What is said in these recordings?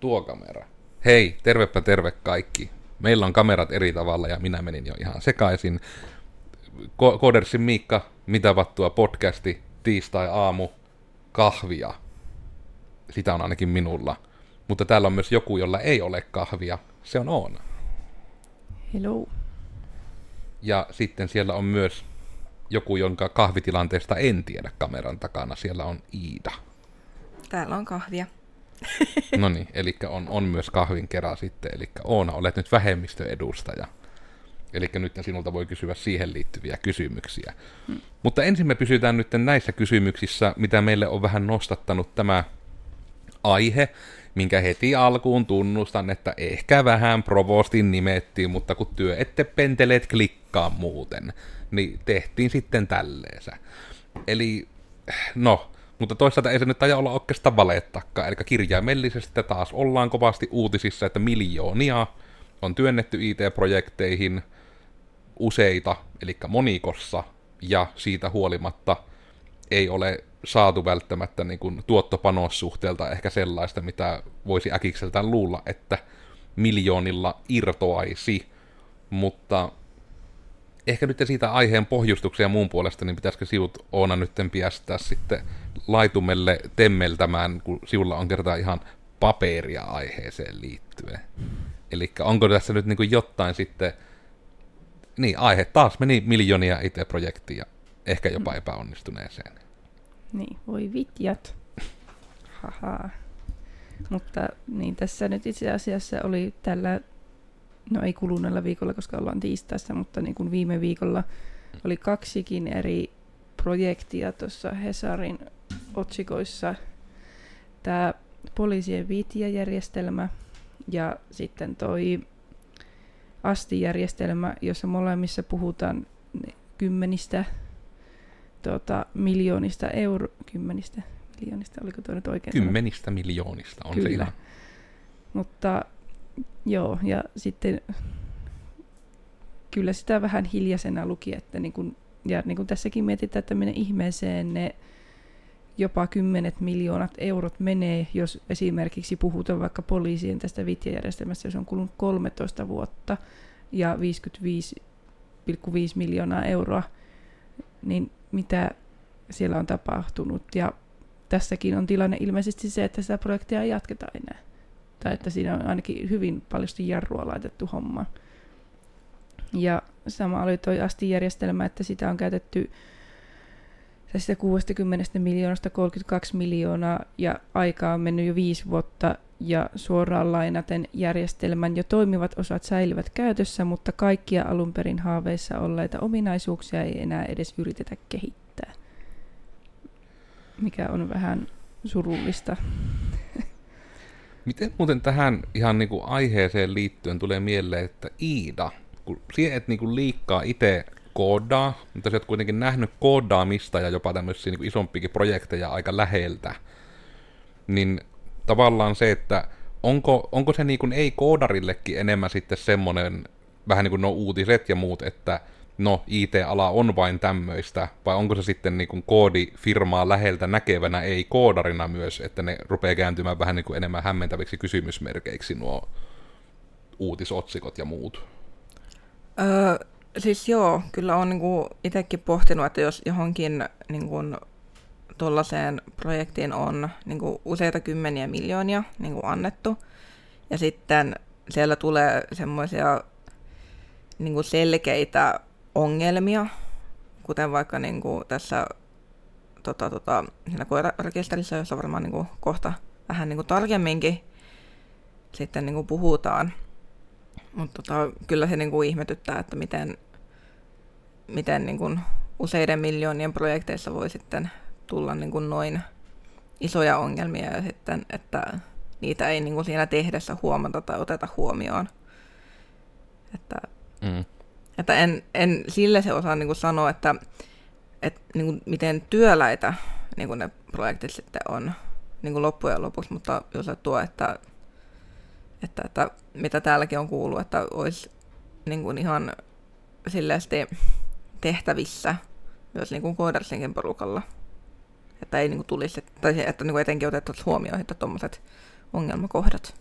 tuo kamera. Hei, tervepä terve kaikki. Meillä on kamerat eri tavalla ja minä menin jo ihan sekaisin. Koodersin Miikka, mitä vattua podcasti, tiistai-aamu, kahvia. Sitä on ainakin minulla. Mutta täällä on myös joku, jolla ei ole kahvia. Se on Oona. Hello. Ja sitten siellä on myös joku, jonka kahvitilanteesta en tiedä kameran takana. Siellä on Iida. Täällä on kahvia. No niin, eli on myös kahvin kera sitten. Eli Oona, olet nyt vähemmistöedustaja. Eli nyt sinulta voi kysyä siihen liittyviä kysymyksiä. Mutta ensin me pysytään nyt näissä kysymyksissä, mitä meille on vähän nostattanut tämä aihe, minkä heti alkuun tunnustan, että ehkä vähän provostin nimettiin, mutta kun työ ette penteleet klikkaa muuten, niin tehtiin sitten tälleensä. Eli no, mutta toisaalta ei se nyt taida olla oikeastaan valettakaan, eli kirjaimellisesti taas ollaan kovasti uutisissa, että miljoonia on työnnetty IT-projekteihin useita, eli monikossa, ja siitä huolimatta ei ole saatu välttämättä niin kuin tuottopanossuhteelta ehkä sellaista, mitä voisi äkikseltään luulla, että miljoonilla irtoaisi, mutta ehkä nyt siitä aiheen pohjustuksen ja muun puolesta, niin pitäisikö siut Oona nyt piästää sitten laitumelle temmeltämään, kun siulla on kertaa ihan paperia aiheeseen liittyen. Eli onko tässä nyt niin kuin jotain sitten, niin aihe taas meni miljoonia IT-projektiin ja ehkä jopa epäonnistuneeseen. Niin, voi vitjat. Haha. Mutta niin tässä nyt itse asiassa oli tällä, no ei kuluneella viikolla, koska ollaan tiistaissa, mutta niin kuin viime viikolla oli kaksikin eri projektia tuossa Hesarin otsikoissa. Tämä poliisien viitijärjestelmä ja sitten toi ASTI-järjestelmä, jossa molemmissa puhutaan kymmenistä miljoonista euroa. Kymmenistä miljoonista, oliko tuo nyt oikein? Kymmenistä sanottu? Miljoonista, on kyllä. Se ihan. Mutta joo, ja sitten kyllä sitä vähän hiljaisena luki, että niin kun, ja niin kun tässäkin mietitään, että menee ihmeeseen ne jopa 10 miljoonat eurot menee, jos esimerkiksi puhutaan vaikka poliisien tästä vitjajärjestelmästä, jos on kulunut 13 vuotta ja 55,5 miljoonaa euroa, niin mitä siellä on tapahtunut. Ja tässäkin on tilanne ilmeisesti se, että sitä projektia ei jatketa enää. Tai että siinä on ainakin hyvin paljon jarrua laitettu homma. Ja sama oli toi ASTI-järjestelmä, että sitä on käytetty tästä 60 miljoonasta 32 miljoonaa, ja aikaa on mennyt jo 5 vuotta, ja suoraan lainaten järjestelmän jo toimivat osat säilyvät käytössä, mutta kaikkia alun perin haaveissa olleita ominaisuuksia ei enää edes yritetä kehittää. Mikä on vähän surullista. Miten muuten tähän ihan niinku aiheeseen liittyen tulee mieleen, että Iida, kun siihen et niinku liikkaa itse koodaa, mutta sä oot kuitenkin nähnyt koodaamista ja jopa tämmöisiä niinku isompiakin projekteja aika läheltä, niin tavallaan se, että onko se niin kuin ei-koodarillekin enemmän sitten semmoinen, vähän niin kuin nuo uutiset ja muut, että no IT-ala on vain tämmöistä, vai onko se sitten niin kuin koodifirmaa läheltä näkevänä ei-koodarina myös, että ne rupeaa kääntymään vähän niin kuin enemmän hämmentäviksi kysymysmerkeiksi nuo uutisotsikot ja muut? Siis joo, kyllä olen niin kuin itsekin pohtinut, että jos johonkin niin kuin tuollaiseen projektiin on niin kuin useita kymmeniä miljoonia niin kuin annettu, ja sitten siellä tulee semmoisia niin kuin selkeitä ongelmia, kuten vaikka niin kuin tässä siinä koirarekisterissä, jossa varmaan niin kuin kohta vähän niin kuin tarkemminkin sitten niin kuin puhutaan. Mutta kyllä se niin kuin ihmetyttää, että miten niin kuin useiden miljoonien projekteissa voi sitten tulla niin kuin noin isoja ongelmia ja sitten, että niitä ei niin kuin siinä tehdessä huomata tai oteta huomioon. Että en sillä se osaa niin kuin sanoa, että niin kuin miten työläitä niin kuin ne projektit sitten on niin kuin loppujen lopuksi, mutta jos se tuo, että mitä täälläkin on kuullut, että olisi niin kuin ihan silleen tehtävissä myös niin kuin Koodersinkin porukalla. Että ei niinku tulisi, tai se, että niinku etenkin otettaisiin huomioon tuommoiset ongelmakohdat.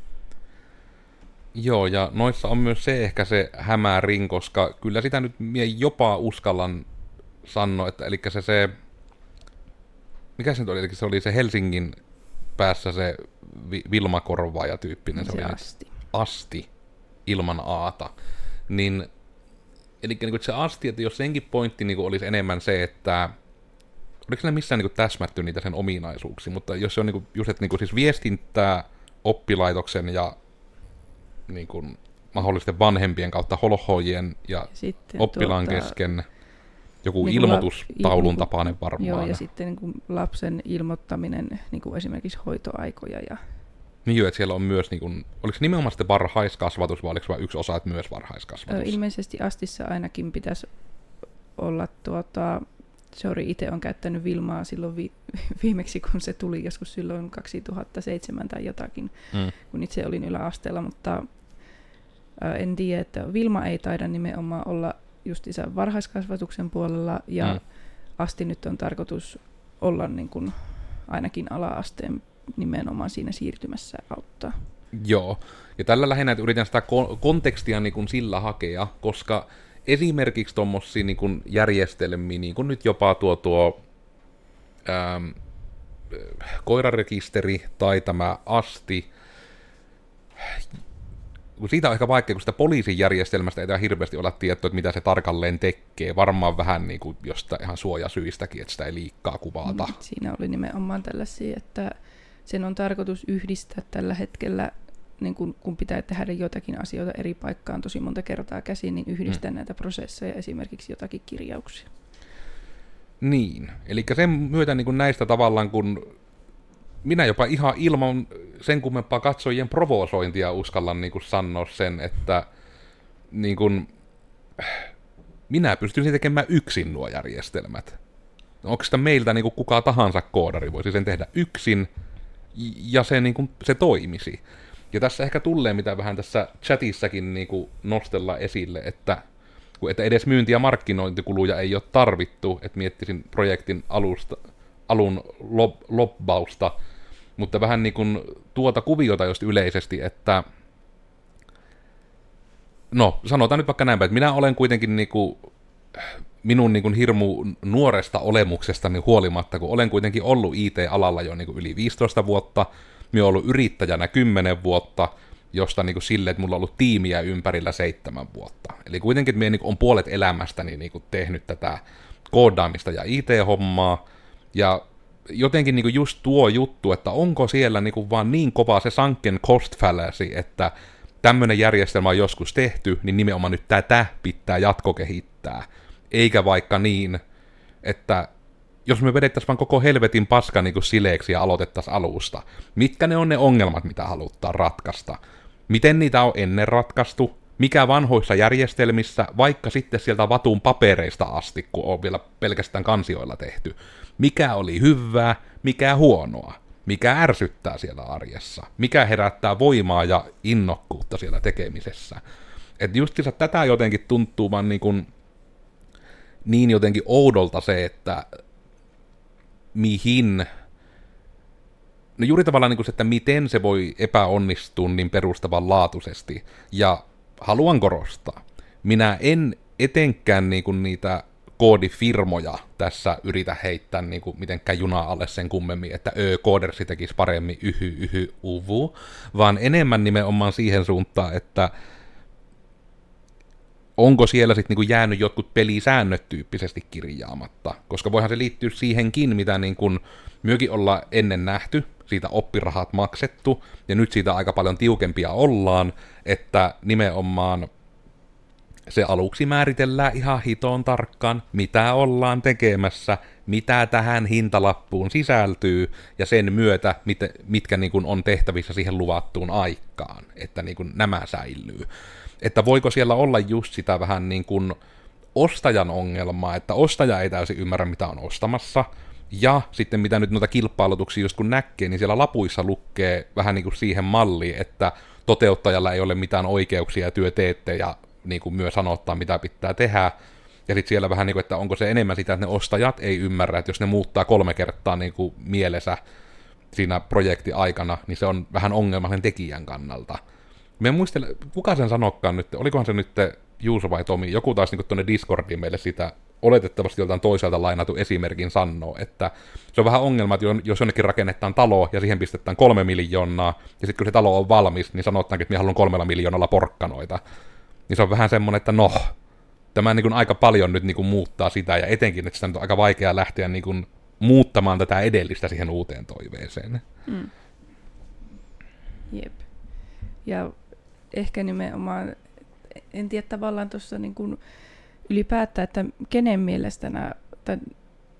Joo, ja noissa on myös se ehkä se hämärin, koska kyllä sitä nyt mie jopa uskallan sanoa, että eli se mikä se nyt oli, eli se oli se Helsingin päässä se Wilma korvaaja tyyppinen, se oli asti ilman aata, niin eli niin se asti, että jos senkin pointti niin olisi enemmän se, että oliko siellä missään niin täsmätty niitä sen ominaisuuksia, mutta jos se on niin just, että niin siis viestintää oppilaitoksen ja niin kuin mahdollisten vanhempien kautta holhoojien ja sitten oppilaan kesken joku niin ilmoitustaulun niin tapainen varmaan. Joo, ja sitten niin lapsen ilmoittaminen niin esimerkiksi hoitoaikoja. Ja... Niin joo, että siellä on myös, niin kuin, oliko nimenomaan sitten varhaiskasvatus vai oliko yksi osa, että myös varhaiskasvatus? Ilmeisesti Astissa ainakin pitäisi olla itse on käyttänyt Wilmaa silloin viimeksi, kun se tuli joskus silloin 2007 tai jotakin, kun itse olin yläasteella, mutta en tiedä, että Wilma ei taida nimenomaan olla just isän varhaiskasvatuksen puolella, ja asti nyt on tarkoitus olla niin kuin ainakin ala-asteen nimenomaan siinä siirtymässä auttaa. Joo, ja tällä lähinnä yritän sitä kontekstia niin kuin sillä hakea, koska esimerkiksi tuommoisia niin järjestelmiä, niin kuin nyt jopa tuo koirarekisteri tai tämä asti, siitä on ehkä vaikea, kun sitä poliisin järjestelmästä ei hirveästi ole tietoa, että mitä se tarkalleen tekee. Varmaan vähän niin kuin jostain ihan suojasyistäkin, että sitä ei liikkaa kuvata. Siinä oli nimenomaan tällaisia, että sen on tarkoitus yhdistää tällä hetkellä, niin kun pitää tehdä jotakin asioita eri paikkaan tosi monta kertaa käsin, niin yhdistää näitä prosesseja, esimerkiksi jotakin kirjauksia. Niin, eli sen myötä niin kuin näistä tavallaan, kun minä jopa ihan ilman sen kummempaa katsojien provosointia uskallan niin kuin sanoa sen, että niin kuin, minä pystyisin tekemään yksin nuo järjestelmät. Onko sitä meiltä niin kuin kuka tahansa koodari voisi sen tehdä yksin, ja se, niin kuin, se toimisi. Ja tässä ehkä tulee, mitä vähän tässä chatissakin niin kuin nostellaan esille, että edes myynti- ja markkinointikuluja ei ole tarvittu, että miettisin projektin alun lobbausta, mutta vähän niin kuin tuota kuviota just yleisesti, että no, sanotaan nyt vaikka näinpä, että minä olen kuitenkin niin kuin, minun niin kuin hirmu nuoresta olemuksestani huolimatta, kun olen kuitenkin ollut IT-alalla jo niin kuin yli 15 vuotta, minä olen ollut yrittäjänä 10 vuotta, josta niin kuin sille, että minulla on ollut tiimiä ympärillä 7 vuotta. Eli kuitenkin, että minä niin kuin olen puolet elämästäni niin kuin tehnyt tätä koodaamista ja IT-hommaa, ja jotenkin niin kuin just tuo juttu, että onko siellä niin kuin vaan niin kova se sunken cost fallacy, että tämmöinen järjestelmä on joskus tehty, niin nimenomaan nyt tätä pitää jatkokehittää. Eikä vaikka niin, että jos me vedettäisiin vaan koko helvetin paska niin kuin sileeksi ja aloitettaisiin alusta. Mitkä ne on ne ongelmat, mitä haluttaa ratkaista? Miten niitä on ennen ratkaistu? Mikä vanhoissa järjestelmissä, vaikka sitten sieltä vatun papereista asti, kun on vielä pelkästään kansioilla tehty? Mikä oli hyvää, mikä huonoa? Mikä ärsyttää siellä arjessa? Mikä herättää voimaa ja innokkuutta siellä tekemisessä? Että justiinsa tätä jotenkin tuntuu vaan niin jotenkin oudolta se, että mihin, no juuri tavallaan niin kuin se, että miten se voi epäonnistua niin perustavanlaatuisesti. Ja haluan korostaa, minä en etenkään niin kuin niitä koodifirmoja tässä yritä heittää niin kuin mitenkään junaa alle sen kummemmin, että Koodersi tekisi paremmin uvu, vaan enemmän nimenomaan siihen suuntaan, että onko siellä sitten niinku jäänyt jotkut pelisäännöt tyyppisesti kirjaamatta, koska voihan se liittyä siihenkin, mitä niinku myökin ollaan ennen nähty, siitä oppirahat maksettu, ja nyt siitä aika paljon tiukempia ollaan, että nimenomaan se aluksi määritellään ihan hitoon tarkkaan, mitä ollaan tekemässä, mitä tähän hintalappuun sisältyy, ja sen myötä, mitkä niinku on tehtävissä siihen luvattuun aikaan, että niinku nämä säilyy. Että voiko siellä olla just sitä vähän niin kuin ostajan ongelmaa, että ostaja ei täysin ymmärrä, mitä on ostamassa, ja sitten mitä nyt noita kilpailutuksia just kun näkee, niin siellä lapuissa lukee vähän niin kuin siihen malliin, että toteuttajalla ei ole mitään oikeuksia ja työteettejä niin kuin myös sanottaa, mitä pitää tehdä, ja sitten siellä vähän niin kuin, että onko se enemmän sitä, että ne ostajat ei ymmärrä, että jos ne muuttaa 3 kertaa niin kuin mielensä siinä projektiaikana, niin se on vähän ongelmallinen tekijän kannalta. Me en muistele, kuka sen sanokkaan nyt, olikohan se nyt Juuso vai Tomi, joku taas niin tuonne Discordiin meille sitä oletettavasti joltain toiselta lainattu esimerkin sanoo, että se on vähän ongelma, että jos jonnekin rakennetaan talo ja siihen pistetään 3 miljoonaa, ja sitten kun se talo on valmis, niin sanotaankin, että minä haluan 3 miljoonalla porkkanoita. Niin se on vähän semmoinen, että no, tämä niin kuin aika paljon nyt niin kuin muuttaa sitä, ja etenkin, että sitä on aika vaikea lähteä niin kuin muuttamaan tätä edellistä siihen uuteen toiveeseen. Mm. Jep. Ja ehkä nimenomaan, en tiedä tavallaan tuossa niin kuin ylipäätään, että kenen mielestä nämä, tai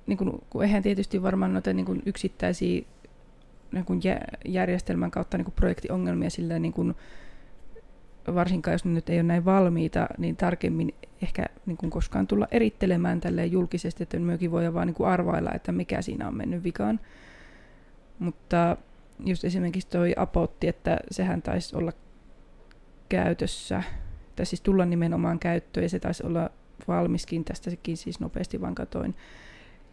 niin kuin, kun eihän tietysti varmaan noita niin kuin yksittäisiä niin kuin järjestelmän kautta niin kuin projektiongelmia sillä niin kuin, varsinkaan jos ne nyt ei ole näin valmiita, niin tarkemmin ehkä niin kuin koskaan tulla erittelemään tälleen julkisesti, että myökin voidaan vaan niin kuin arvailla, että mikä siinä on mennyt vikaan. Mutta just esimerkiksi toi Apotti, että sehän taisi olla käytössä, tai siis tulla nimenomaan käyttöön, ja se taisi olla valmiskin, tästä sekin siis nopeasti vaan katoin.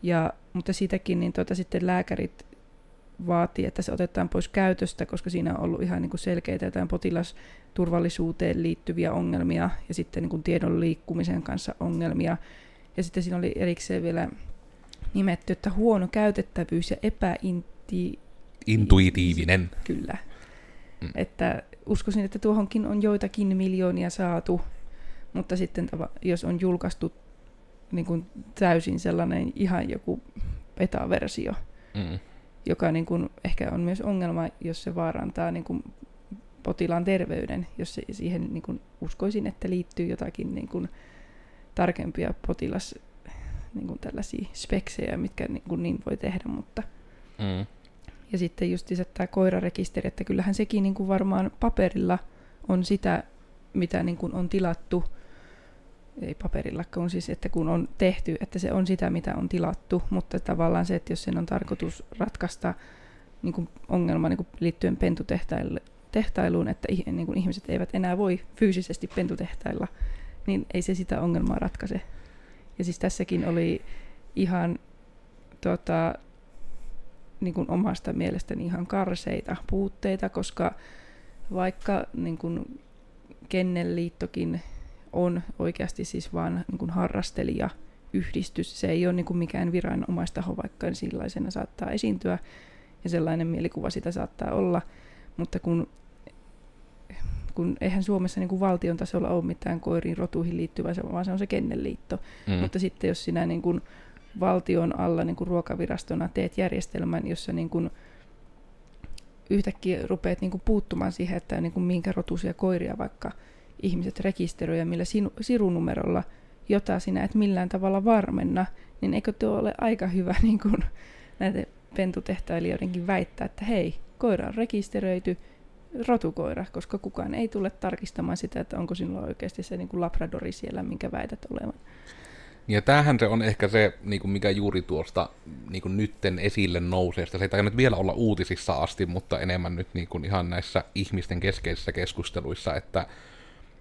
Ja, mutta siitäkin niin sitten lääkärit vaatii, että se otetaan pois käytöstä, koska siinä on ollut ihan niin kuin selkeitä jotain potilasturvallisuuteen liittyviä ongelmia, ja sitten niin kuin tiedon liikkumisen kanssa ongelmia. Ja sitten siinä oli erikseen vielä nimetty, että huono käytettävyys ja epäintuitiivinen. Kyllä. Mm. Että uskoisin, että tuohonkin on joitakin miljoonia saatu, mutta sitten jos on julkaistu niin kuin täysin sellainen ihan joku beta-versio, joka niin kuin ehkä on myös ongelma, jos se vaarantaa niin kuin potilaan terveyden, jos siihen niin kuin uskoisin, että liittyy jotakin niin kuin tarkempia potilas niin kuin tällaisia speksejä, mitkä niin kuin niin voi tehdä, mutta... Mm. Ja sitten just tämä koirarekisteri, että kyllähän sekin niin kuin varmaan paperilla on sitä, mitä niin kuin on tilattu, ei paperilla, kun siis, että kun on tehty, että se on sitä, mitä on tilattu, mutta tavallaan se, että jos sen on tarkoitus ratkaista niin kuin ongelma niin kuin liittyen pentutehtailuun, että niin kuin ihmiset eivät enää voi fyysisesti pentutehtailla, niin ei se sitä ongelmaa ratkaise. Ja siis tässäkin oli ihan... niin kuin omasta mielestäni ihan karseita puutteita, koska vaikka niin kuin Kennelliittokin on oikeasti siis vaan niin kuin harrastelijayhdistys, se ei ole niin kuin mikään viranomaistaho, vaikka niin sellaisena saattaa esiintyä ja sellainen mielikuva sitä saattaa olla, mutta kun eihän Suomessa niin kuin valtion tasolla ole mitään koiriin rotuihin liittyvää, vaan se on se Kennelliitto, mutta sitten jos sinä niin kuin valtion alla niin kuin ruokavirastona teet järjestelmän, jossa niin kuin yhtäkkiä rupeat niin kuin puuttumaan siihen, että niin kuin minkä rotuisia koiria vaikka ihmiset rekisteröivät millä sirunumerolla, jota sinä et millään tavalla varmenna, niin eikö tuo ole aika hyvä niin kuin näitä pentutehtailijoidenkin väittää, että hei, koira on rekisteröity, rotukoira, koska kukaan ei tule tarkistamaan sitä, että onko sinulla oikeasti se niin kuin labradori siellä, minkä väität olevan. Ja tämähän se on ehkä se, mikä juuri tuosta nytten esille nousee. Se ei taida nyt vielä olla uutisissa asti, mutta enemmän nyt ihan näissä ihmisten keskeisissä keskusteluissa.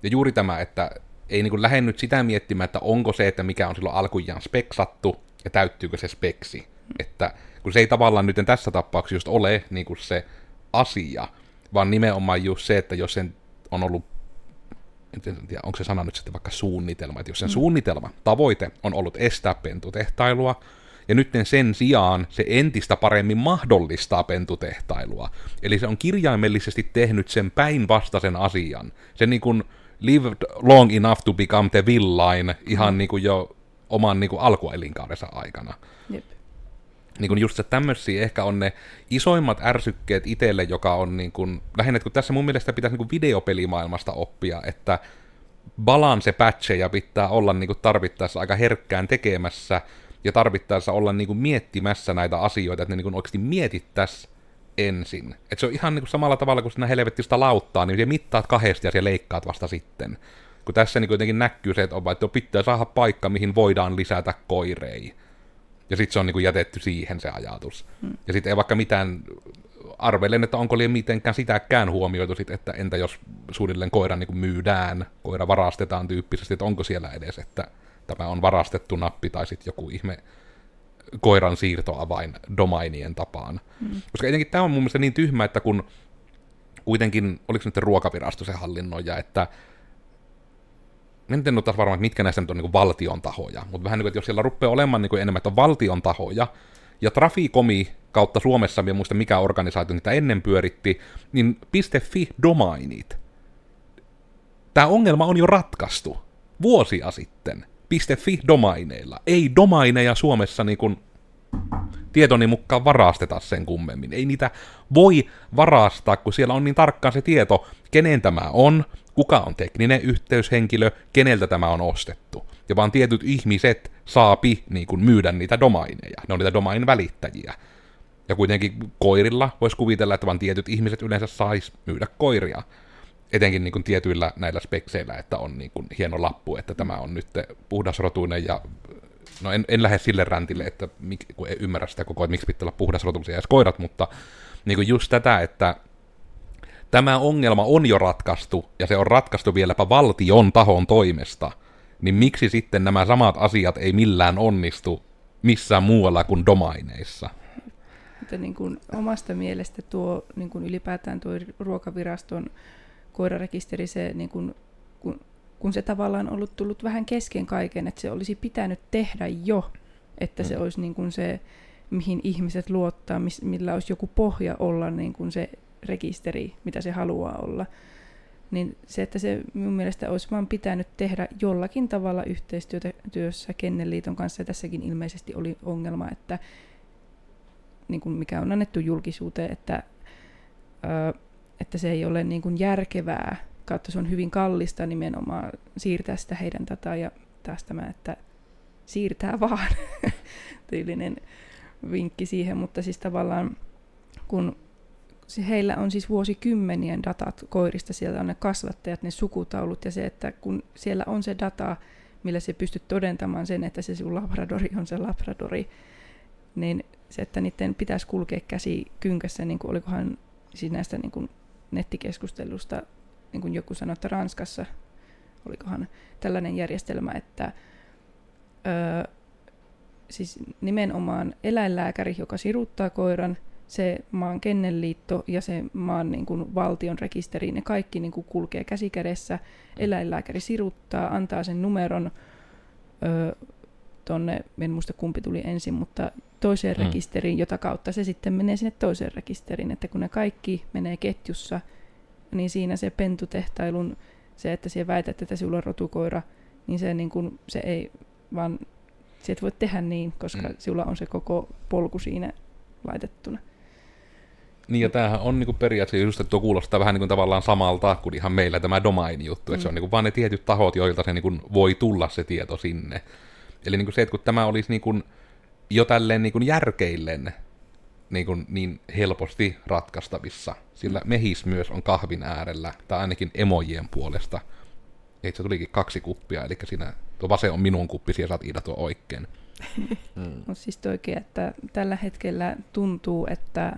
Ja juuri tämä, että ei lähde nyt sitä miettimään, että onko se, että mikä on silloin alkujaan speksattu ja täyttyykö se speksi. Että kun se ei tavallaan nyt tässä tapauksessa just ole se asia, vaan nimenomaan just se, että jos sen on ollut... En tiedä, onko se sana nyt sitten vaikka suunnitelma, että jos sen suunnitelma, tavoite on ollut estää pentutehtailua, ja nyt sen sijaan se entistä paremmin mahdollistaa pentutehtailua. Eli se on kirjaimellisesti tehnyt sen päinvastaisen asian. Se niin kuin lived long enough to become the villain ihan niin kuin jo oman niin kuin alkuelinkaudensa aikana. Jep. Niin kuin just se tämmöisiä ehkä on ne isoimmat ärsykkeet itselle, joka on niin kuin, lähinnä, kun tässä mun mielestä pitäisi niin kuin videopelimaailmasta oppia, että balance-patcheja pitää olla niin kuin tarvittaessa aika herkkään tekemässä ja tarvittaessa olla niin kuin miettimässä näitä asioita, että ne niin kuin oikeasti mietittäisiin ensin. Että se on ihan niin kuin samalla tavalla, kun sinä helvettistä lauttaa, niin mittaat kahdesti ja sinä leikkaat vasta sitten. Kun tässä niin kuin jotenkin näkyy se, että pitää saada paikka, mihin voidaan lisätä koireja. Ja sitten se on niinku jätetty siihen se ajatus. Ja sitten ei vaikka mitään, arvelen, että onko liian mitenkään sitäkään huomioitu, sit, että entä jos suunnilleen koira niinku myydään, koira varastetaan tyyppisesti, että onko siellä edes, että tämä on varastettu nappi tai sitten joku ihme koiran siirtoavain domainien tapaan. Koska jotenkin tämä on mun mielestä niin tyhmä, että kun kuitenkin, oliko nyt Ruokavirasto se hallinnoija, että en tiedä taas varmaan, mitkä näistä nyt on niin valtion tahoja, mutta vähän niin kuin, että jos siellä rupeaa olemaan niin enemmän, että on valtion tahoja, ja Traficomi kautta Suomessa, en muista mikä organisaatio niitä ennen pyöritti, niin .fi-domainit. Tämä ongelma on jo ratkaistu vuosia sitten .fi-domaineilla. Ei domaineja Suomessa niin kuin tietoni mukaan varasteta sen kummemmin. Ei niitä voi varastaa, kun siellä on niin tarkkaan se tieto, kenen tämä on, kuka on tekninen yhteyshenkilö, keneltä tämä on ostettu. Ja vaan tietyt ihmiset saapi niin kuin myydä niitä domaineja. Ne on niitä domain-välittäjiä. Ja kuitenkin koirilla voisi kuvitella, että vaan tietyt ihmiset yleensä sais myydä koiria. Etenkin niin kuin tietyillä näillä spekseillä, että on niin kuin hieno lappu, että tämä on nyt puhdasrotuinen ja no en lähde sille räntille, että kun ei ymmärrä sitä koko ajan, miksi pitää olla puhdasrotuisia edes koirat, mutta niin kuin just tätä, että tämä ongelma on jo ratkaistu, ja se on ratkaistu vieläpä valtion tahon toimesta, niin miksi sitten nämä samat asiat ei millään onnistu missään muualla kuin domaineissa? Mutta niin kuin omasta mielestä tuo niin kuin ylipäätään tuo Ruokaviraston koirarekisteri, se, niin kun se tavallaan on tullut vähän kesken kaiken, että se olisi pitänyt tehdä jo, että se olisi niin kuin se, mihin ihmiset luottaa, millä olisi joku pohja olla niin kuin se rekisteri, mitä se haluaa olla. Niin se, että se mun mielestä olisi vaan pitänyt tehdä jollakin tavalla yhteistyössä Kennelliiton kanssa, ja tässäkin ilmeisesti oli ongelma, että niin kuin mikä on annettu julkisuuteen, että se ei ole niin kuin järkevää, kautta se on hyvin kallista nimenomaan siirtää sitä heidän dataa, ja taas tämä, että siirtää vaan, tyylinen vinkki siihen, mutta siis tavallaan kun heillä on siis vuosikymmenien datat koirista, siellä on ne kasvattajat, ne sukutaulut, ja se, että kun siellä on se data, millä se pystyt todentamaan sen, että se sun labradori on se labradori, niin se, että niiden pitäisi kulkea käsi kynkässä, niin kuin olikohan siis näistä niin kuin nettikeskustelusta, niin kuin joku sanoi, että Ranskassa olikohan tällainen järjestelmä, että siis nimenomaan eläinlääkäri, joka siruttaa koiran, se maan Kennelliitto ja se maan niin kuin valtion rekisteri, ne kaikki niin kuin kulkee käsi kädessä. Eläinlääkäri siruttaa, antaa sen numeron tonne, en muista kumpi tuli ensin, mutta toiseen rekisteriin, jota kautta se sitten menee sinne toiseen rekisteriin. Että kun ne kaikki menee ketjussa, niin siinä se pentutehtailun, se, että sinä väität, että sinulla on rotukoira, niin se, niin kuin, se ei vaan, se et voi tehdä niin, koska sinulla on se koko polku siinä laitettuna. Niin, ja tämähän on niin kuin periaatteessa just, että tuo kuulostaa vähän niin kuin tavallaan samalta kuin ihan meillä tämä domain-juttu, että se on niin kuin vaan ne tietyt tahot, joilta se niin kuin voi tulla se tieto sinne. Eli niin kuin se, että kun tämä olisi niin kuin jo tälleen niin kuin järkeillen niin kuin niin helposti ratkaistavissa, sillä mehis myös on kahvin äärellä, tai ainakin emojien puolesta. Ei, se tulikin 2 kuppia, eli siinä tuo vasen on minun kuppi, siellä saat Iida tuo oikein. On siis oikein, että tällä hetkellä tuntuu, että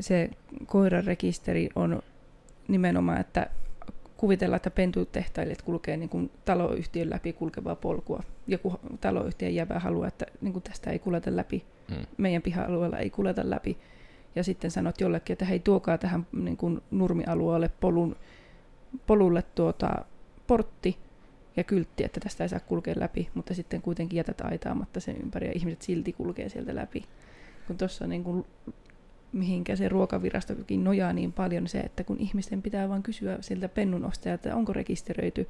se koirarekisteri on nimenomaan, että kuvitellaan, että pentutehtailijat kulkee niin kuin taloyhtiön läpi kulkevaa polkua. Joku taloyhtiön jäbä haluaa, että niin kuin tästä ei kuleta läpi, meidän piha-alueella ei kuleta läpi. Ja sitten sanot jollekin, että hei, tuokaa tähän niin kuin nurmialueelle polulle portti ja kyltti, että tästä ei saa kulkea läpi, mutta sitten kuitenkin jätät aitaamatta sen ympäri ja ihmiset silti kulkee sieltä läpi. Kun tuossa niin kuin mihinkä se Ruokavirastokin nojaa niin paljon se, että kun ihmisten pitää vaan kysyä siltä pennunostajalta, että onko rekisteröity,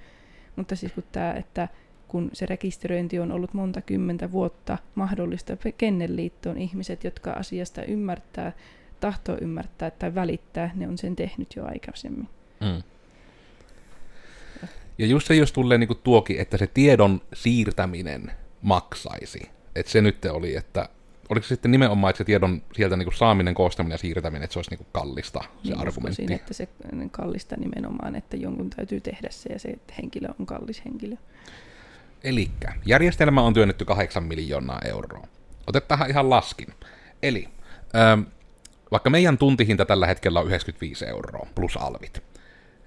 mutta siis kun tämä, että kun se rekisteröinti on ollut monta kymmentä vuotta mahdollista Kennelliittoon, ihmiset, jotka asiasta ymmärtää, tahtoo ymmärtää tai välittää, ne on sen tehnyt jo aikaisemmin. Ja just se, jos tulee niinku tuokin, että se tiedon siirtäminen maksaisi, että se nyt oli, että oliko se sitten nimenomaan, että se tiedon sieltä niinku saaminen, koostaminen ja siirtäminen, että se olisi niinku kallista, se niin, argumentti? Uskoisin, että se kallista nimenomaan, että jonkun täytyy tehdä se, ja se, että henkilö on kallis henkilö. Elikkä järjestelmä on työnnetty 8 miljoonaa euroa. Otetaan ihan laskin. Eli vaikka meidän tuntihinta tällä hetkellä on 95 euroa plus alvit.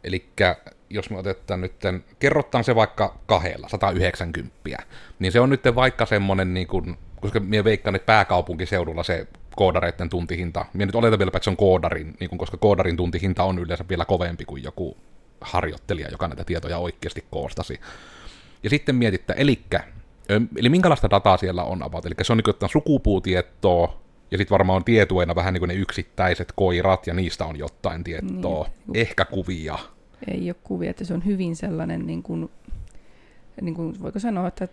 Elikkä jos me otetaan nyt, kerrotaan se vaikka 2:lla, 190, niin se on nyt vaikka semmoinen, niin kun, koska minä veikkaan, että pääkaupunkiseudulla se koodareiden tuntihinta. Minä nyt oletan vielä, että se on koodarin, niin kun, koska koodarin tuntihinta on yleensä vielä kovempi kuin joku harjoittelija, joka näitä tietoja oikeasti koostasi. Ja sitten mietitte, eli minkälaista dataa siellä on about, eli se on niin kuin sukupuutietoa, ja sitten varmaan on tietueena vähän niin kuin ne yksittäiset koirat, ja niistä on jotain tietoa, niin. Ehkä kuvia. Ei ole kuvia, että se on hyvin sellainen, niin kuin voiko sanoa, että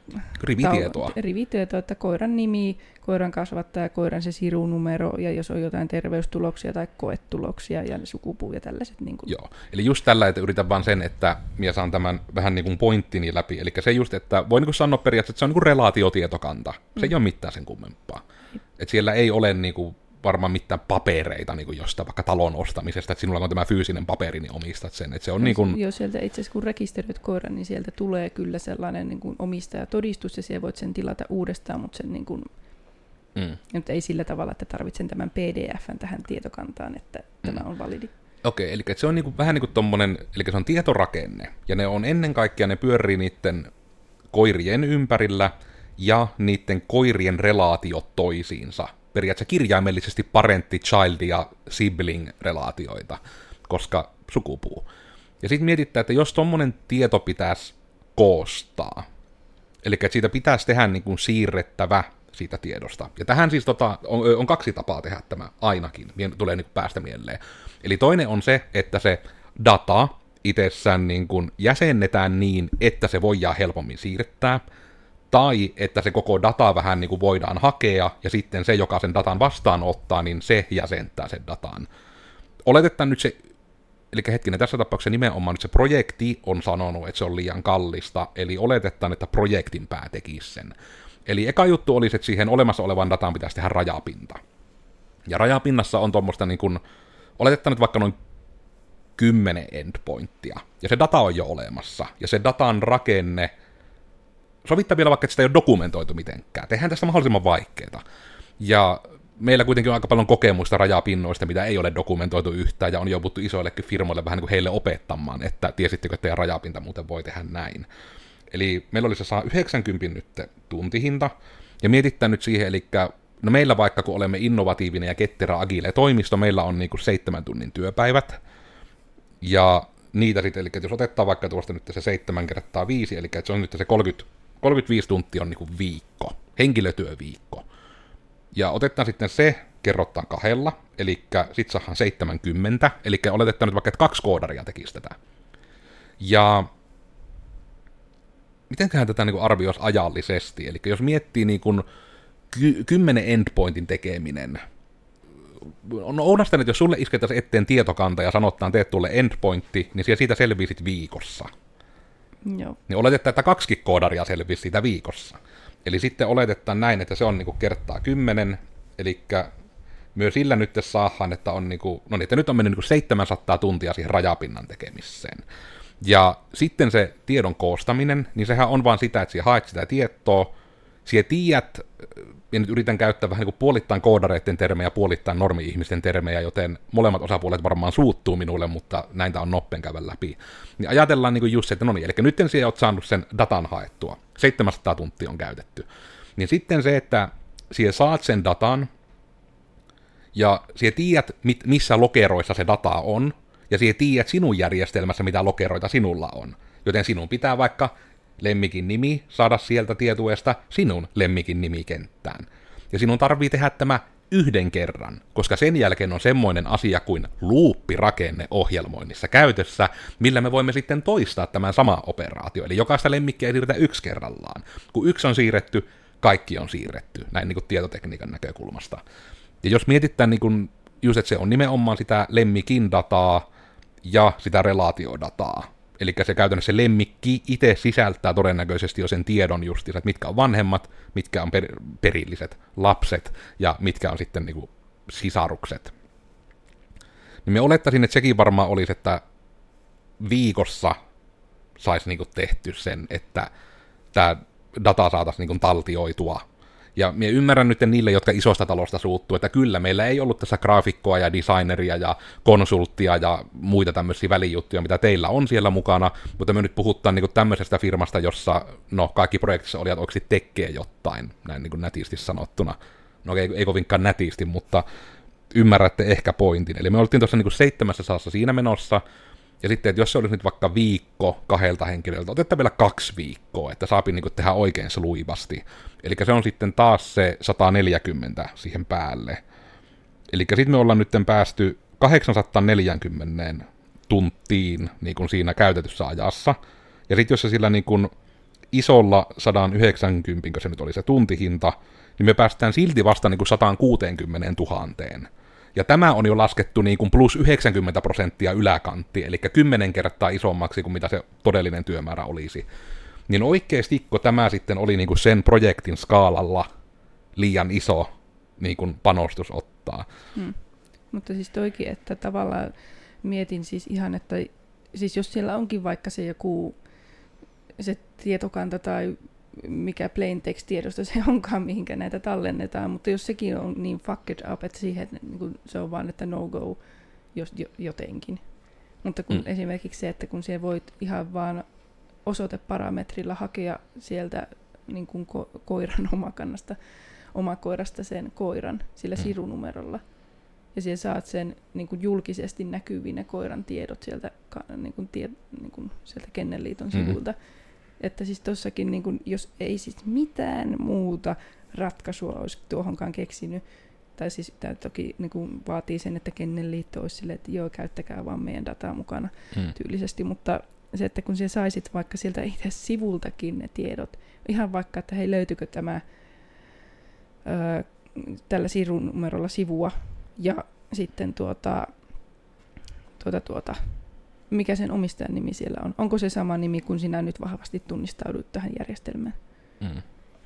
rivitietoa, että koiran nimi, koiran kasvattaja, koiran se sirunumero, ja jos on jotain terveystuloksia tai koetuloksia, ja sukupuu ja tällaiset. Niin kuin. Joo, eli just tällä, että yritän vaan sen, että minä saan tämän vähän niin kuin pointtini läpi, eli se just, että voi niin kuin sanoa periaatteessa, että se on niin kuin relaatiotietokanta, se ei ole mitään sen kummempaa. Että siellä ei ole niinku varmaan mitään papereita niinku jostain vaikka talon ostamisesta, että sinulla on tämä fyysinen paperi, niin omistat sen. Että se on niinku... Jos sieltä itse asiassa kun rekisteröit koiran, niin sieltä tulee kyllä sellainen niinku omistajatodistus, ja siellä voit sen tilata uudestaan, mutta sen niinku... Nyt ei sillä tavalla, että tarvitsen tämän PDF:n tähän tietokantaan, että tämä on validi. Okei, eli se on niinku vähän niin kuin tommonen, eli se on tietorakenne, ja ne on ennen kaikkea, ne pyörii niiden koirien ympärillä, ja niiden koirien relaatiot toisiinsa. Periaatteessa kirjaimellisesti parentti-child- ja sibling-relaatioita, koska sukupuu. Ja sitten mietittää, että jos tommonen tieto pitäisi koostaa, eli että siitä pitäisi tehdä niin kuin siirrettävä siitä tiedosta. Ja tähän siis on kaksi tapaa tehdä tämä ainakin, tulee niin kuin päästä mieleen. Eli toinen on se, että se data itsessään niin kuin jäsennetään niin, että se voidaan helpommin siirrettää, tai että se koko data vähän niin kuin voidaan hakea, ja sitten se, joka sen datan vastaanottaa, niin se jäsentää sen datan. Oletetaan nyt se, eli hetkinen, tässä tapauksessa nimenomaan nyt se projekti on sanonut, että se on liian kallista, eli oletetaan, että projektin pää tekisi sen. Eli eka juttu olisi, että siihen olemassa olevaan dataan pitäisi tehdä rajapinta. Ja rajapinnassa on tuommoista, niin kuin, oletetaan nyt vaikka noin 10 endpointtia, ja se data on jo olemassa, ja se datan rakenne, sovittaa vielä vaikka, että sitä ei ole dokumentoitu mitenkään. Tehdään tästä mahdollisimman vaikeaa. Ja meillä kuitenkin on aika paljon kokemusta rajapinnoista, mitä ei ole dokumentoitu yhtään, ja on jouduttu isoillekin firmoille vähän niin kuin heille opettamaan, että tiesittekö, että teidän rajapinta muuten voi tehdä näin. Eli meillä oli se 190 nyt tuntihinta, ja mietittää nyt siihen, eli no meillä vaikka, kun olemme innovatiivinen ja ketterä agile toimisto, meillä on niin kuin 7 tunnin työpäivät, ja niitä sitten, eli jos otetaan vaikka tuosta nyt se 7 × 5, eli se on nyt se 35 tuntia on niin kuin viikko, henkilötyöviikko. Ja otetaan sitten se, kerrotaan 2, eli sit saadaan 70, eli oletetaan nyt vaikka, että 2 koodaria tekisi tätä. Ja mitenköhän tätä niin kuin arvioisi ajallisesti, eli jos miettii niin kuin 10 endpointin tekeminen, on oudasta, että jos sulle isketäisiin eteen tietokanta ja sanotaan, teet tuolle endpointti, niin siitä selvisit viikossa. Joo. Niin oletetaan, että 2 koodaria selvisi siitä viikossa. Eli sitten oletetaan näin, että se on niinku kertaa 10, eli myös sillä nyt saadaan, että on niinku, no niin, että nyt on mennyt niinku 700 tuntia siihen rajapinnan tekemiseen. Ja sitten se tiedon koostaminen, niin sehän on vaan sitä, että sinä haet sitä tietoa, sinä tiedät, ja nyt yritän käyttää vähän niinku puolittain koodareiden termejä, puolittain normi-ihmisten termejä, joten molemmat osapuolet varmaan suuttuu minulle, mutta näin tämä on noppen käydä läpi. Niin ajatellaan niinku just se, että no niin, eli nyt sinä olet saanut sen datan haettua, 700 tuntia on käytetty. Niin sitten se, että sinä saat sen datan, ja sinä tiedät, missä lokeroissa se data on, ja sinä tiedät sinun järjestelmässä, mitä lokeroita sinulla on. Joten sinun pitää vaikka lemmikin nimi saada sieltä tietueesta sinun lemmikin nimikenttään. Ja sinun tarvii tehdä tämä 1 kerran, koska sen jälkeen on semmoinen asia kuin luuppirakenne ohjelmoinnissa käytössä, millä me voimme sitten toistaa tämän sama operaatio. Eli jokaista lemmikkiä ei siirretä 1 kerrallaan. Kun 1 on siirretty, kaikki on siirretty, näin niin kuin tietotekniikan näkökulmasta. Ja jos mietitään, niin kuin, just, että se on nimenomaan sitä lemmikin dataa ja sitä relaatiodataa, eli se käytännössä lemmikki itse sisältää todennäköisesti jo sen tiedon justiinsa, että mitkä on vanhemmat, mitkä on perilliset lapset ja mitkä on sitten niin kuin sisarukset. Niin me olettaisin, että sekin varmaan olisi, että viikossa saisi niin kuin tehty sen, että tämä data saataisiin niin kuin taltioitua. Ja minä ymmärrän nyt niille, jotka isosta talosta suuttuu, että kyllä meillä ei ollut tässä graafikkoa ja designeria ja konsulttia ja muita tämmöisiä välijuttuja, mitä teillä on siellä mukana, mutta me nyt puhutaan niin kuin tämmöisestä firmasta, jossa no, kaikki projektissa olijat oikeasti tekee jotain, näin niin kuin nätisti sanottuna. no ei kovinkaan nätisti, mutta ymmärrätte ehkä pointin. Eli me oltiin tuossa niin 700 siinä menossa, ja sitten, että jos se olisi nyt vaikka viikko 2 henkilöltä, otetaan vielä 2 viikkoa, että saapi niin tehdä oikein luivasti. Eli se on sitten taas se 140 siihen päälle. Eli sitten me ollaan nyt päästy 840 tuntiin niin kuin siinä käytetyssä ajassa. Ja sitten jos se sillä niin kuin isolla 190, kun se nyt oli se tuntihinta, niin me päästään silti vasta niin kuin 160 000. Ja tämä on jo laskettu niin kuin plus 90% yläkantti, eli 10 kertaa isommaksi kuin mitä se todellinen työmäärä olisi. Niin oikeasti, kun tämä sitten oli niin kuin sen projektin skaalalla liian iso niin kuin panostus ottaa. Mutta siis toikin, että tavallaan mietin siis ihan, että siis jos siellä onkin vaikka se joku se tietokanta tai mikä plain text-tiedosto se onkaan, mihinkä näitä tallennetaan, mutta jos sekin on niin fucked up, että siihen niin se on vaan, että no go jotenkin. Mutta kun esimerkiksi se, että kun siellä voit ihan vaan osoiteparametrilla hakea sieltä niin kuin koiran omakoirasta sen koiran sillä sirunumerolla, ja siellä saat sen niin kuin julkisesti näkyvinä koiran tiedot sieltä, sieltä Kennelliiton sivulta. Että siis tossakin, niin kun, jos ei siis mitään muuta ratkaisua olisi tuohonkaan keksinyt, tai siis tämä toki niin kun vaatii sen, että Kennelliitto olisi silleen, että joo, käyttäkää vaan meidän dataa mukana tyylisesti, mutta se, että kun siellä saisit vaikka sieltä itse sivultakin ne tiedot, ihan vaikka, että hei, löytyykö tämä tällä sirunumerolla sivua, ja sitten mikä sen omistajan nimi siellä on. Onko se sama nimi, kun sinä nyt vahvasti tunnistaudut tähän järjestelmään?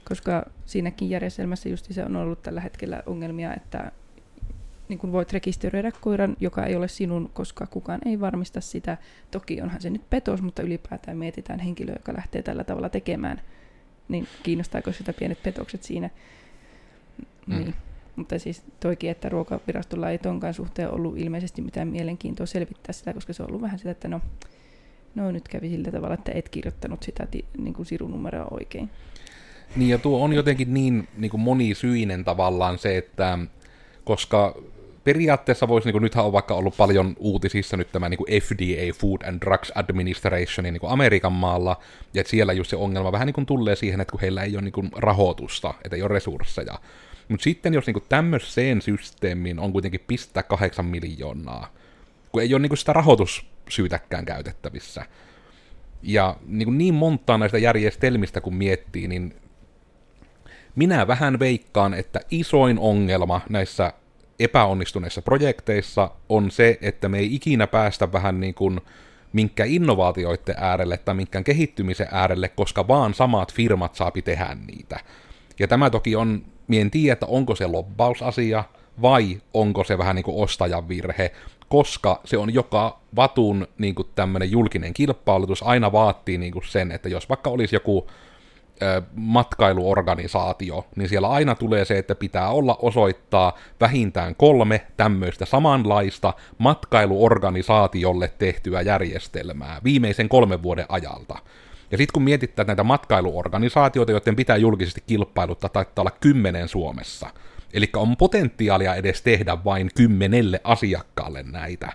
Koska siinäkin järjestelmässä just se on ollut tällä hetkellä ongelmia, että niin kun voit rekisteröidä koiran, joka ei ole sinun, koska kukaan ei varmista sitä. Toki onhan se nyt petos, mutta ylipäätään mietitään henkilöä, joka lähtee tällä tavalla tekemään. Niin kiinnostaako sitä pienet petokset siinä? Niin. Mutta siis toikin, että Ruokavirastolla ei tonkaan suhteen ollut ilmeisesti mitään mielenkiintoa selvittää sitä, koska se on ollut vähän sitä, että no nyt kävi sillä tavalla, että et kirjoittanut sitä niin kuin sirunumeroa oikein. Niin, ja tuo on jotenkin niin kuin monisyinen tavallaan se, että koska periaatteessa voisi, niin kuin nythän on vaikka ollut paljon uutisissa nyt tämä niin kuin FDA, Food and Drugs Administration, niin kuin Amerikan maalla, ja siellä just se ongelma vähän niin kuin tulee siihen, että kun heillä ei ole niin kuin rahoitusta, että ei ole resursseja. Mutta sitten jos niinku tämmöiseen systeemiin on kuitenkin pistää 8 miljoonaa, kun ei ole niinku sitä rahoitussyytäkään käytettävissä. Ja niinku niin montaa näistä järjestelmistä kun miettii, niin minä vähän veikkaan, että isoin ongelma näissä epäonnistuneissa projekteissa on se, että me ei ikinä päästä vähän niin kuin minkään innovaatioiden äärelle tai minkään kehittymisen äärelle, koska vaan samat firmat saapi tehdä niitä. Ja tämä toki on, minä en tiedä, että onko se lobbausasia vai onko se vähän niin kuin ostajan virhe, koska se on joka vatun niin kuin tämmöinen julkinen kilpailutus aina vaatii niin kuin sen, että jos vaikka olisi joku matkailuorganisaatio, niin siellä aina tulee se, että pitää olla osoittaa vähintään 3 tämmöistä samanlaista matkailuorganisaatiolle tehtyä järjestelmää viimeisen 3 vuoden ajalta. Ja sitten kun mietitään näitä matkailuorganisaatioita, joiden pitää julkisesti kilpailuttaa, taittaa olla 10 Suomessa. Eli on potentiaalia edes tehdä vain 10 asiakkaalle näitä.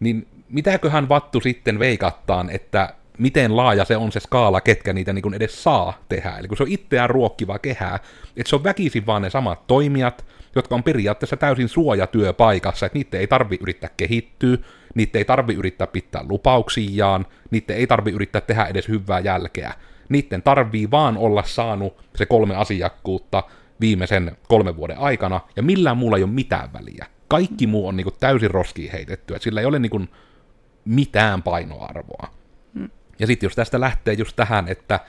Niin mitäköhän vattu sitten veikattaan, että miten laaja se on se skaala, ketkä niitä niin kuin edes saa tehdä. Eli kun se on itseään ruokkiva kehää, että se on väkisin vaan ne samat toimijat, jotka on periaatteessa täysin suojatyöpaikassa, että niitä ei tarvitse yrittää kehittyä, niitä ei tarvitse yrittää pitää lupauksiaan, niitä ei tarvitse yrittää tehdä edes hyvää jälkeä. Niiden tarvii vaan olla saanut se 3 asiakkuutta viimeisen 3 vuoden aikana, ja millään muulla ei ole mitään väliä. Kaikki muu on niin kuin täysin roskiin heitetty, että sillä ei ole niin kuin mitään painoarvoa. Ja sitten jos tästä lähtee just tähän, että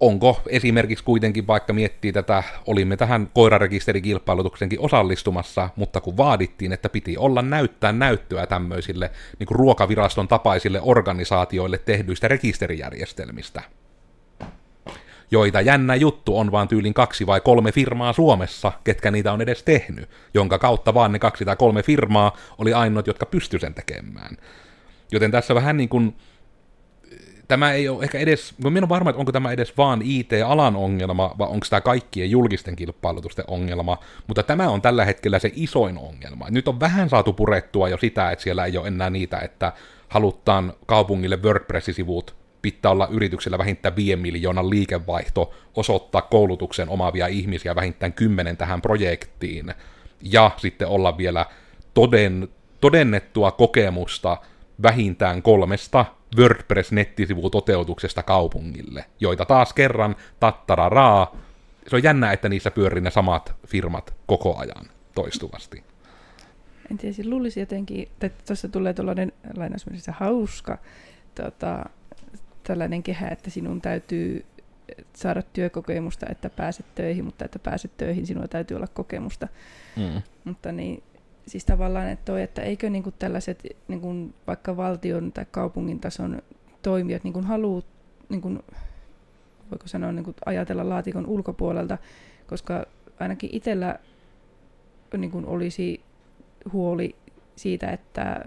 onko esimerkiksi kuitenkin, vaikka miettii tätä, olimme tähän koirarekisterikilpailutuksenkin osallistumassa, mutta kun vaadittiin, että piti olla näyttöä tämmöisille niin kuin Ruokaviraston tapaisille organisaatioille tehdyistä rekisterijärjestelmistä, joita jännä juttu on vaan tyylin 2 vai 3 firmaa Suomessa, ketkä niitä on edes tehnyt, jonka kautta vaan ne 2 tai 3 firmaa oli ainoat, jotka pysty sen tekemään. Joten tässä vähän niin kuin tämä ei ole ehkä edes, minä en varma, että onko tämä edes vaan IT-alan ongelma, vai onko tämä kaikkien julkisten kilpailutusten ongelma, mutta tämä on tällä hetkellä se isoin ongelma. Nyt on vähän saatu purettua jo sitä, että siellä ei ole enää niitä, että halutaan kaupungille WordPress-sivut, pitää olla yrityksellä vähintään 5 miljoonan liikevaihto, osoittaa koulutukseen omaavia ihmisiä vähintään 10 tähän projektiin, ja sitten olla vielä todennettua kokemusta vähintään 3 WordPress-nettisivu-toteutuksesta kaupungille, joita taas kerran, tattararaa, se on jännää, että niissä pyörii ne samat firmat koko ajan toistuvasti. En tiedä, luulisi jotenkin, että tuossa tulee tuollainen lainausmerkissä hauska tällainen kehä, että sinun täytyy saada työkokemusta, että pääset töihin, mutta että pääset töihin, sinua täytyy olla kokemusta. Mm. Mutta niin, siis tavallaan, että, että eikö niin kuin tällaiset niin kuin vaikka valtion tai kaupungin tason toimijat niin kuin haluaa, niin kuin, voiko sanoa, niin kuin ajatella laatikon ulkopuolelta, koska ainakin itsellä niin kuin olisi huoli siitä, että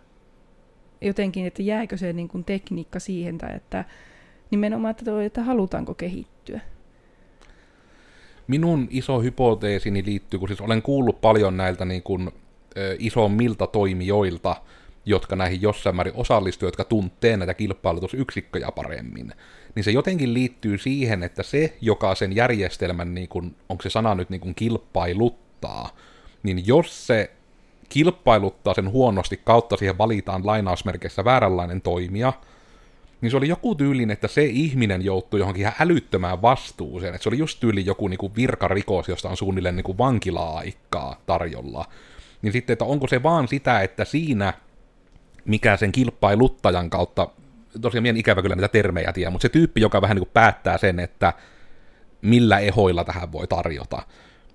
jotenkin, että jääkö se niin kuin tekniikka siihen, tai että nimenomaan, että halutaanko kehittyä. Minun iso hypoteesini liittyy, kun siis olen kuullut paljon näiltä niin kuin isommilta toimijoilta, jotka näihin jossain määrin osallistuu, jotka tuntee näitä kilpailutusyksikköjä paremmin, niin se jotenkin liittyy siihen, että se, joka sen järjestelmän, niin kuin, onko se sana nyt niin kuin kilpailuttaa, niin jos se kilpailuttaa sen huonosti kautta siihen valitaan lainausmerkeissä vääränlainen toimija, niin se oli joku tyylin, että se ihminen joutui johonkin ihan älyttömään vastuuseen, että se oli just tyyli joku niinku virkarikos, josta on suunnilleen niinku vankila-aikaa tarjolla, niin sitten, että onko se vaan sitä, että siinä, mikä sen kilpailuttajan kautta, tosiaan minä en ikävä kyllä näitä termejä tiedä, mutta se tyyppi, joka vähän niinku päättää sen, että millä ehoilla tähän voi tarjota,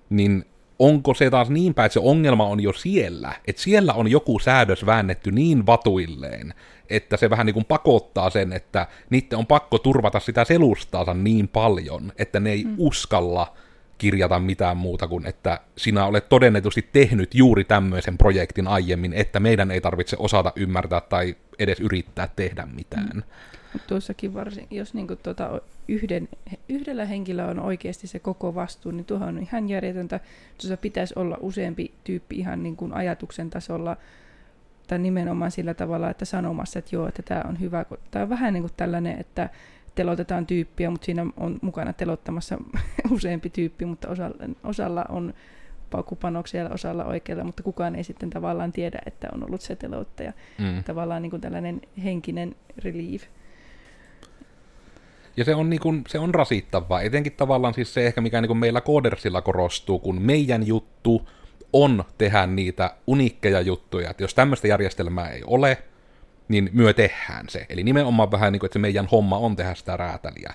niin onko se taas niin päin, että se ongelma on jo siellä, että siellä on joku säädös väännetty niin vatuilleen, että se vähän niin kuin pakottaa sen, että niiden on pakko turvata sitä selustaansa niin paljon, että ne ei uskalla kirjata mitään muuta kuin, että sinä olet todennetusti tehnyt juuri tämmöisen projektin aiemmin, että meidän ei tarvitse osata ymmärtää tai edes yrittää tehdä mitään. Mutta tuossakin varsinkin, jos niinku yhdellä henkilöllä on oikeasti se koko vastuu, niin tuohon on ihan järjetöntä. Tuossa pitäisi olla useampi tyyppi ihan niin kuin ajatuksen tasolla, tai nimenomaan sillä tavalla, että sanomassa, että joo, että tämä on hyvä. Tämä on vähän niin kuin tällainen, että telotetaan tyyppiä, mutta siinä on mukana telottamassa useampi tyyppi, mutta osalla on paukkupanoksia osalla oikealla, mutta kukaan ei sitten tavallaan tiedä, että on ollut se telottaja. Tavallaan niin kuin tällainen henkinen relief. Ja se on, niin kuin, se on rasittavaa, etenkin tavallaan siis se ehkä, mikä niin kuin meillä Koodersilla korostuu, kun meidän juttu on tehdä niitä uniikkeja juttuja, että jos tämmöistä järjestelmää ei ole, niin myö tehdään se. Eli nimenomaan vähän niin kuin, että se meidän homma on tehdä sitä räätäliä.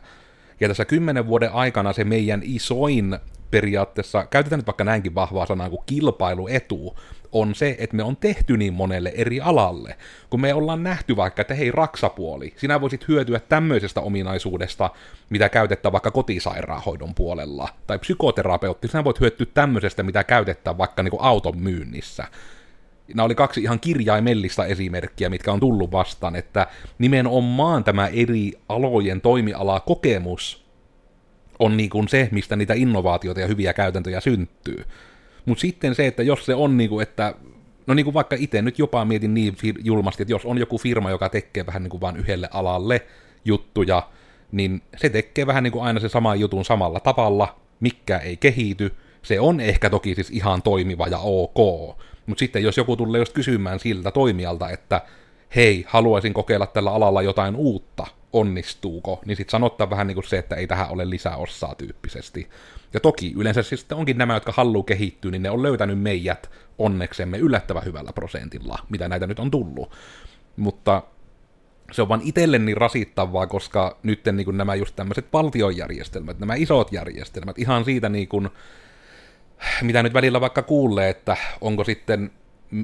Ja tässä 10 vuoden aikana se meidän isoin periaatteessa, käytetään nyt vaikka näinkin vahvaa sanaa kuin kilpailuetu, on se, että me on tehty niin monelle eri alalle. Kun me ollaan nähty vaikka, että hei raksapuoli, sinä voisit hyötyä tämmöisestä ominaisuudesta, mitä käytetään vaikka kotisairaanhoidon puolella. Tai psykoterapeutti, sinä voit hyötyä tämmöisestä, mitä käytetään vaikka niin kuin auton myynnissä. Nämä oli 2 ihan kirjaimellista esimerkkiä, mitkä on tullut vastaan, että nimenomaan tämä eri alojen toimialakokemus on niin kuin se, mistä niitä innovaatioita ja hyviä käytäntöjä syntyy. Mutta sitten se, että jos se on niin kuin, että, no niin kuin vaikka itse nyt jopa mietin niin julmasti, että jos on joku firma, joka tekee vähän niin kuin vain yhdelle alalle juttuja, niin se tekee vähän niin kuin aina se sama jutun samalla tavalla, mikä ei kehity, se on ehkä toki siis ihan toimiva ja ok, mutta sitten jos joku tulee just kysymään siltä toimijalta, että hei, haluaisin kokeilla tällä alalla jotain uutta, onnistuuko, niin sitten sanottaa vähän niin kuin se, että ei tähän ole lisäosaa tyyppisesti. Ja toki yleensä siis onkin nämä, jotka haluaa kehittyä, niin ne on löytänyt meidät onneksemme yllättävän hyvällä prosentilla, mitä näitä nyt on tullut. Mutta se on vaan itselle niin rasittavaa, koska nyt niin kuin nämä just tämmöiset valtionjärjestelmät, nämä isot järjestelmät, ihan siitä niin kuin, mitä nyt välillä vaikka kuulee, että onko sitten,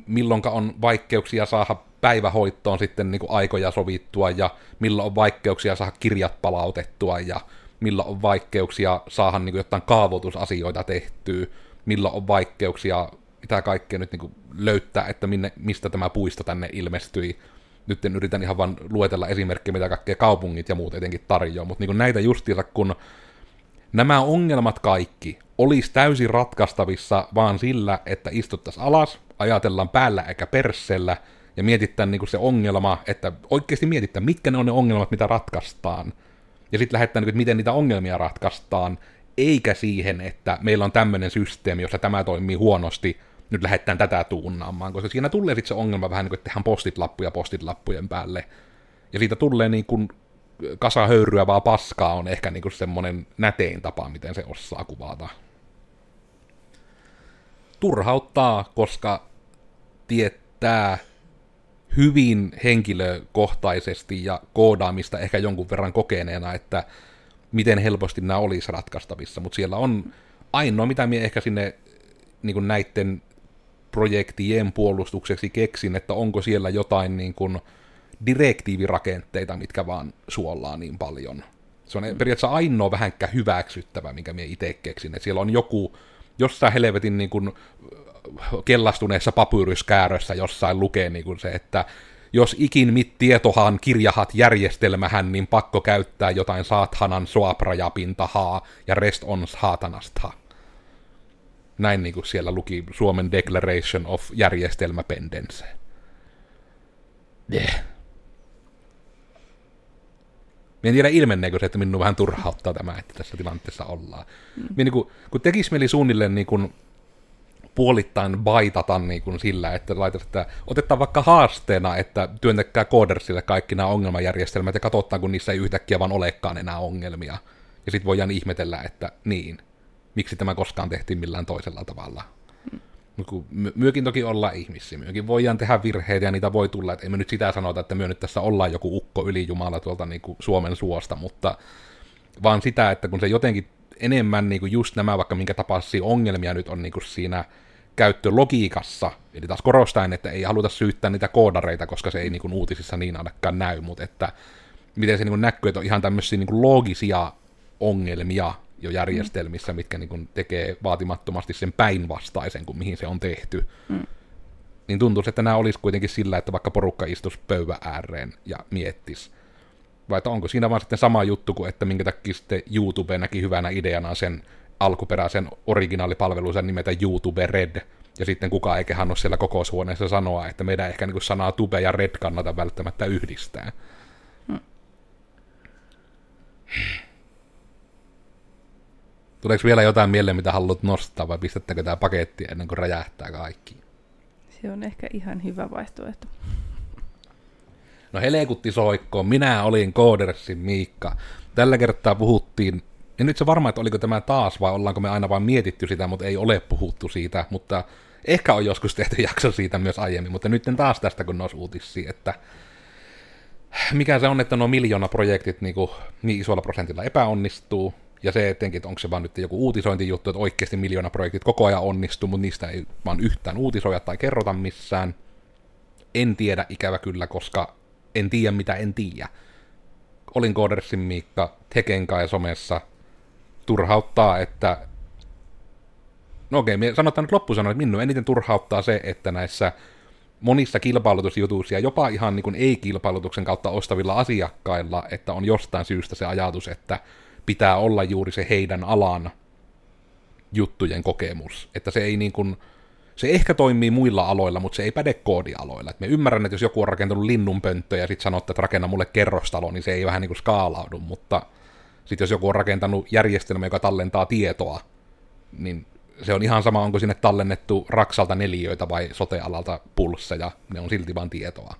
milloinka on vaikeuksia saada päivähoittoon sitten niin kuin aikoja sovittua, ja milloin on vaikeuksia saada kirjat palautettua, ja milloin on vaikeuksia saada niin kuin jotain kaavoitusasioita tehtyä, milloin on vaikeuksia, mitä kaikkea nyt niin kuin löytää, että mistä tämä puisto tänne ilmestyi, nyt en yritän ihan vaan luetella esimerkkejä, mitä kaikkea kaupungit ja muut etenkin tarjoaa, mutta niin kuin näitä justiinsa, kun nämä ongelmat kaikki olisi täysin ratkaistavissa vaan sillä, että istuttaisiin alas, ajatellaan päällä eikä perseellä, ja mietittää niin kuin se ongelma, että oikeasti mietittää, mitkä ne on ne ongelmat, mitä ratkaistaan, ja sitten lähettää, niin kuin, että miten niitä ongelmia ratkaistaan, eikä siihen, että meillä on tämmöinen systeemi, jossa tämä toimii huonosti, nyt lähdetään tätä tuunnaamaan, koska siinä tulee sitten se ongelma vähän niin kuin, että tehdään postitlappuja postitlappujen päälle, ja siitä tulee niin kuin kasa höyryä vaan paskaa on ehkä niin kuin semmoinen nätein tapa, miten se osaa kuvata. Turhauttaa, koska tietää hyvin henkilökohtaisesti ja koodaamista ehkä jonkun verran kokeneena, että miten helposti nämä olisi ratkaistavissa, mutta siellä on ainoa, mitä minä ehkä sinne niin kuin näiden projektien puolustukseksi keksin, että onko siellä jotain niin kuin direktiivirakenteita, mitkä vaan suollaan niin paljon. Se on periaatteessa ainoa vähänkään hyväksyttävä, minkä minä itse keksin, että siellä on joku jossain helvetin niin kuin kellastuneessa papyryskäärössä jossain lukee niin kuin se, että jos ikin mit tietohan kirjahat järjestelmähän, niin pakko käyttää jotain saathanan soaprajapintahaa ja rest on saatanasta. Näin niin kuin siellä luki Suomen Declaration of järjestelmäpendence. Yeah. Minä en tiedä ilmenneekö se, että minun vähän turhauttaa tämä, että tässä tilanteessa ollaan. Minä niin kun tekisi mieli suunnilleen niin kun puolittain baitata niin kun sillä, että laitaisi, että otetaan vaikka haasteena, että työntäkää Koodersille kaikki nämä ongelmajärjestelmät ja katsotaan, kun niissä ei yhtäkkiä vaan olekaan enää ongelmia. Ja sitten voidaan ihmetellä, että niin, miksi tämä koskaan tehtiin millään toisella tavalla. Myökin toki ollaan ihmisiä, myökin voidaan tehdä virheitä ja niitä voi tulla, että ei me nyt sitä sanota, että me nyt tässä ollaan joku ukko ylijumala tuolta niin kuin Suomen suosta, mutta vaan sitä, että kun se jotenkin enemmän niin kuin just nämä, vaikka minkä tapaisia ongelmia nyt on niin kuin siinä käyttölogiikassa, eli taas korostaen, että ei haluta syyttää niitä koodareita, koska se ei niin kuin uutisissa niin ainakaan näy, mutta että miten se niin kuin näkyy, että on ihan tämmöisiä niin kuin loogisia ongelmia jo järjestelmissä, mitkä niin kuin tekee vaatimattomasti sen päinvastaisen, kuin mihin se on tehty. Niin tuntuisi, että nämä olisi kuitenkin sillä, että vaikka porukka istuisi pöydän ääreen ja miettisi. Vai että onko siinä vaan sitten sama juttu kuin, että minkä takia sitten YouTube näki hyvänä ideana sen alkuperäisen originaalipalvelunsa nimeltä YouTube Red, ja sitten kukaan ei kehannut siellä kokoushuoneessa sanoa, että meidän ehkä niin kuin sanaa tube ja red kannata välttämättä yhdistää. Tuleeko vielä jotain mieleen, mitä haluat nostaa, vai pistettäkö tämä paketti ennen kuin räjähtää kaikki? Se on ehkä ihan hyvä vaihtoehto. No helekutti soikkoon, minä olin Koodersin Miikka. Tällä kertaa puhuttiin, en nyt se varma, että oliko tämä taas, vai ollaanko me aina vaan mietitty sitä, mutta ei ole puhuttu siitä, mutta ehkä on joskus tehty jakso siitä myös aiemmin, mutta nyt en taas tästä, kun nousi uutisia, että mikä se on, että nuo 1 miljoona projektit niin isolla prosentilla epäonnistuu, ja se etenkin, että onko se vaan nyt joku uutisointijuttu, että oikeasti 1 miljoona projektit koko ajan onnistuu, mutta niistä ei vaan yhtään uutisoida tai kerrota missään. En tiedä ikävä kyllä, koska en tiedä mitä en tiedä. Olin Koodersin Miikka, Tekenkai somessa. Turhauttaa, että no okei, me sanotaan nyt loppusanoin, että minun eniten turhauttaa se, että näissä monissa kilpailutusjutuissa ja jopa ihan niin kuin ei-kilpailutuksen kautta ostavilla asiakkailla, että on jostain syystä se ajatus, että pitää olla juuri se heidän alan juttujen kokemus. Että se ei niin kuin, se ehkä toimii muilla aloilla, mutta se ei päde koodialoilla. Et me ymmärrän, että jos joku on rakentanut linnunpönttöä ja sitten sanottaa, että rakenna mulle kerrostalo, niin se ei vähän niin kuin skaalaudu, mutta sitten jos joku on rakentanut järjestelmä, joka tallentaa tietoa, niin se on ihan sama, onko sinne tallennettu Raksalta neliöitä vai sote-alalta pulsseja, ne on silti vaan tietoa.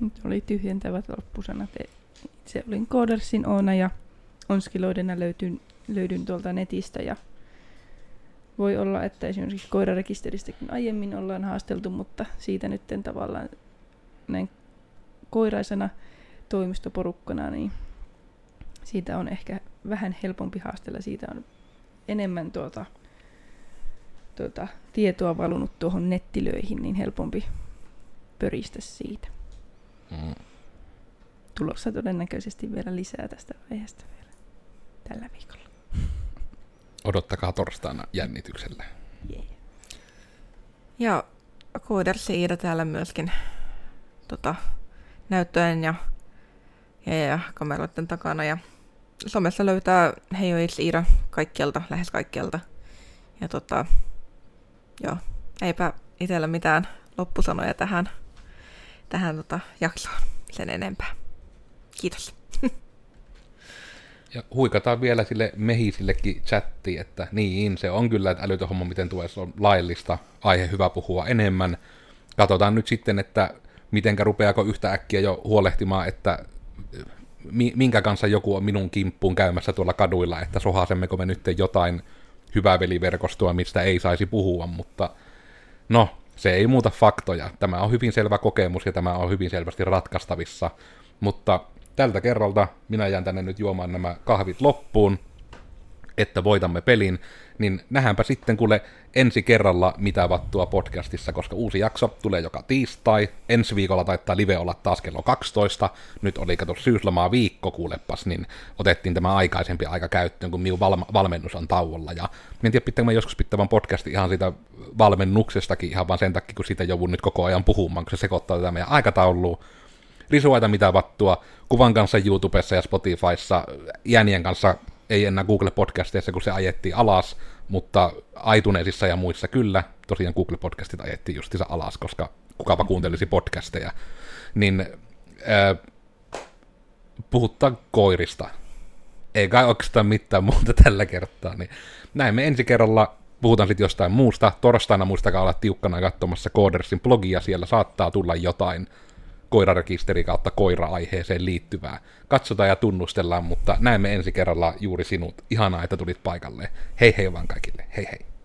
Nyt oli tyhjentävät loppusanat. Itse olin Koodersin Oona ja Onskiloidena löydyn tuolta netistä. Ja voi olla, että esimerkiksi koirarekisteristäkin aiemmin ollaan haasteltu, mutta siitä nyt tavallaan näin koiraisena toimistoporukkana, niin siitä on ehkä vähän helpompi haastella. Siitä on enemmän tuota tietoa valunut tuohon nettilöihin, niin helpompi pöristä siitä. Tulossa todennäköisesti vielä lisää tästä aiheesta vielä tällä viikolla. Odottakaa torstaina jännityksellä. Yeah. Ja Kooders ja Iida täällä myöskin näyttöjen ja kameroiden takana. Ja somessa löytää Hei oi Iida kaikkialta, lähes kaikkialta. Ja eipä itsellä mitään loppusanoja tähän jaksoon sen enempää. Kiitos. Ja huikataan vielä sille mehisillekin chattiin, että niin, se on kyllä, että älytön homma, miten tuo on laillista, aihe hyvä puhua enemmän. Katsotaan nyt sitten, että mitenkä rupeako yhtä äkkiä jo huolehtimaan, että minkä kanssa joku on minun kimppuun käymässä tuolla kaduilla, että sohasemmeko me nyt jotain hyvää veliverkostoa, mistä ei saisi puhua, mutta no, se ei muuta faktoja. Tämä on hyvin selvä kokemus ja tämä on hyvin selvästi ratkaistavissa, mutta tältä kerralta minä jään tänne nyt juomaan nämä kahvit loppuun, että voitamme pelin, niin nähdäänpä sitten kuule ensi kerralla Mitä vattua podcastissa, koska uusi jakso tulee joka tiistai, ensi viikolla taitaa live olla taas kello 12, nyt oli kato syyslomaa viikko kuulepas, niin otettiin tämä aikaisempi aika käyttöön, kun minun valmennus on tauolla, ja en tiedä pitääkö mä joskus pitävän podcasti ihan siitä valmennuksestakin, ihan vaan sen takia, kun siitä joudun nyt koko ajan puhumaan, kun se sekoittaa tätä meidän aikatauluun. Risuaita Mitä vattua, kuvan kanssa YouTubessa ja Spotifyssa, jäänien kanssa ei enää Google Podcasteissa, kun se ajettiin alas, mutta iTunesissa ja muissa kyllä, tosiaan Google Podcastit ajettiin justiinsa alas, koska kukapa kuuntelisi podcasteja, niin puhutaan koirista. Ei kai oikeastaan mitään muuta tällä kertaa, niin näin me ensi kerralla puhutaan sitten jostain muusta. Torstaina muistakaa olla tiukkana katsomassa Koodersin blogia, siellä saattaa tulla jotain koirarekisteri kautta koira-aiheeseen liittyvää. Katsotaan ja tunnustellaan, mutta näemme ensi kerralla juuri sinut. Ihanaa, että tulit paikalle. Hei hei vaan kaikille. Hei hei.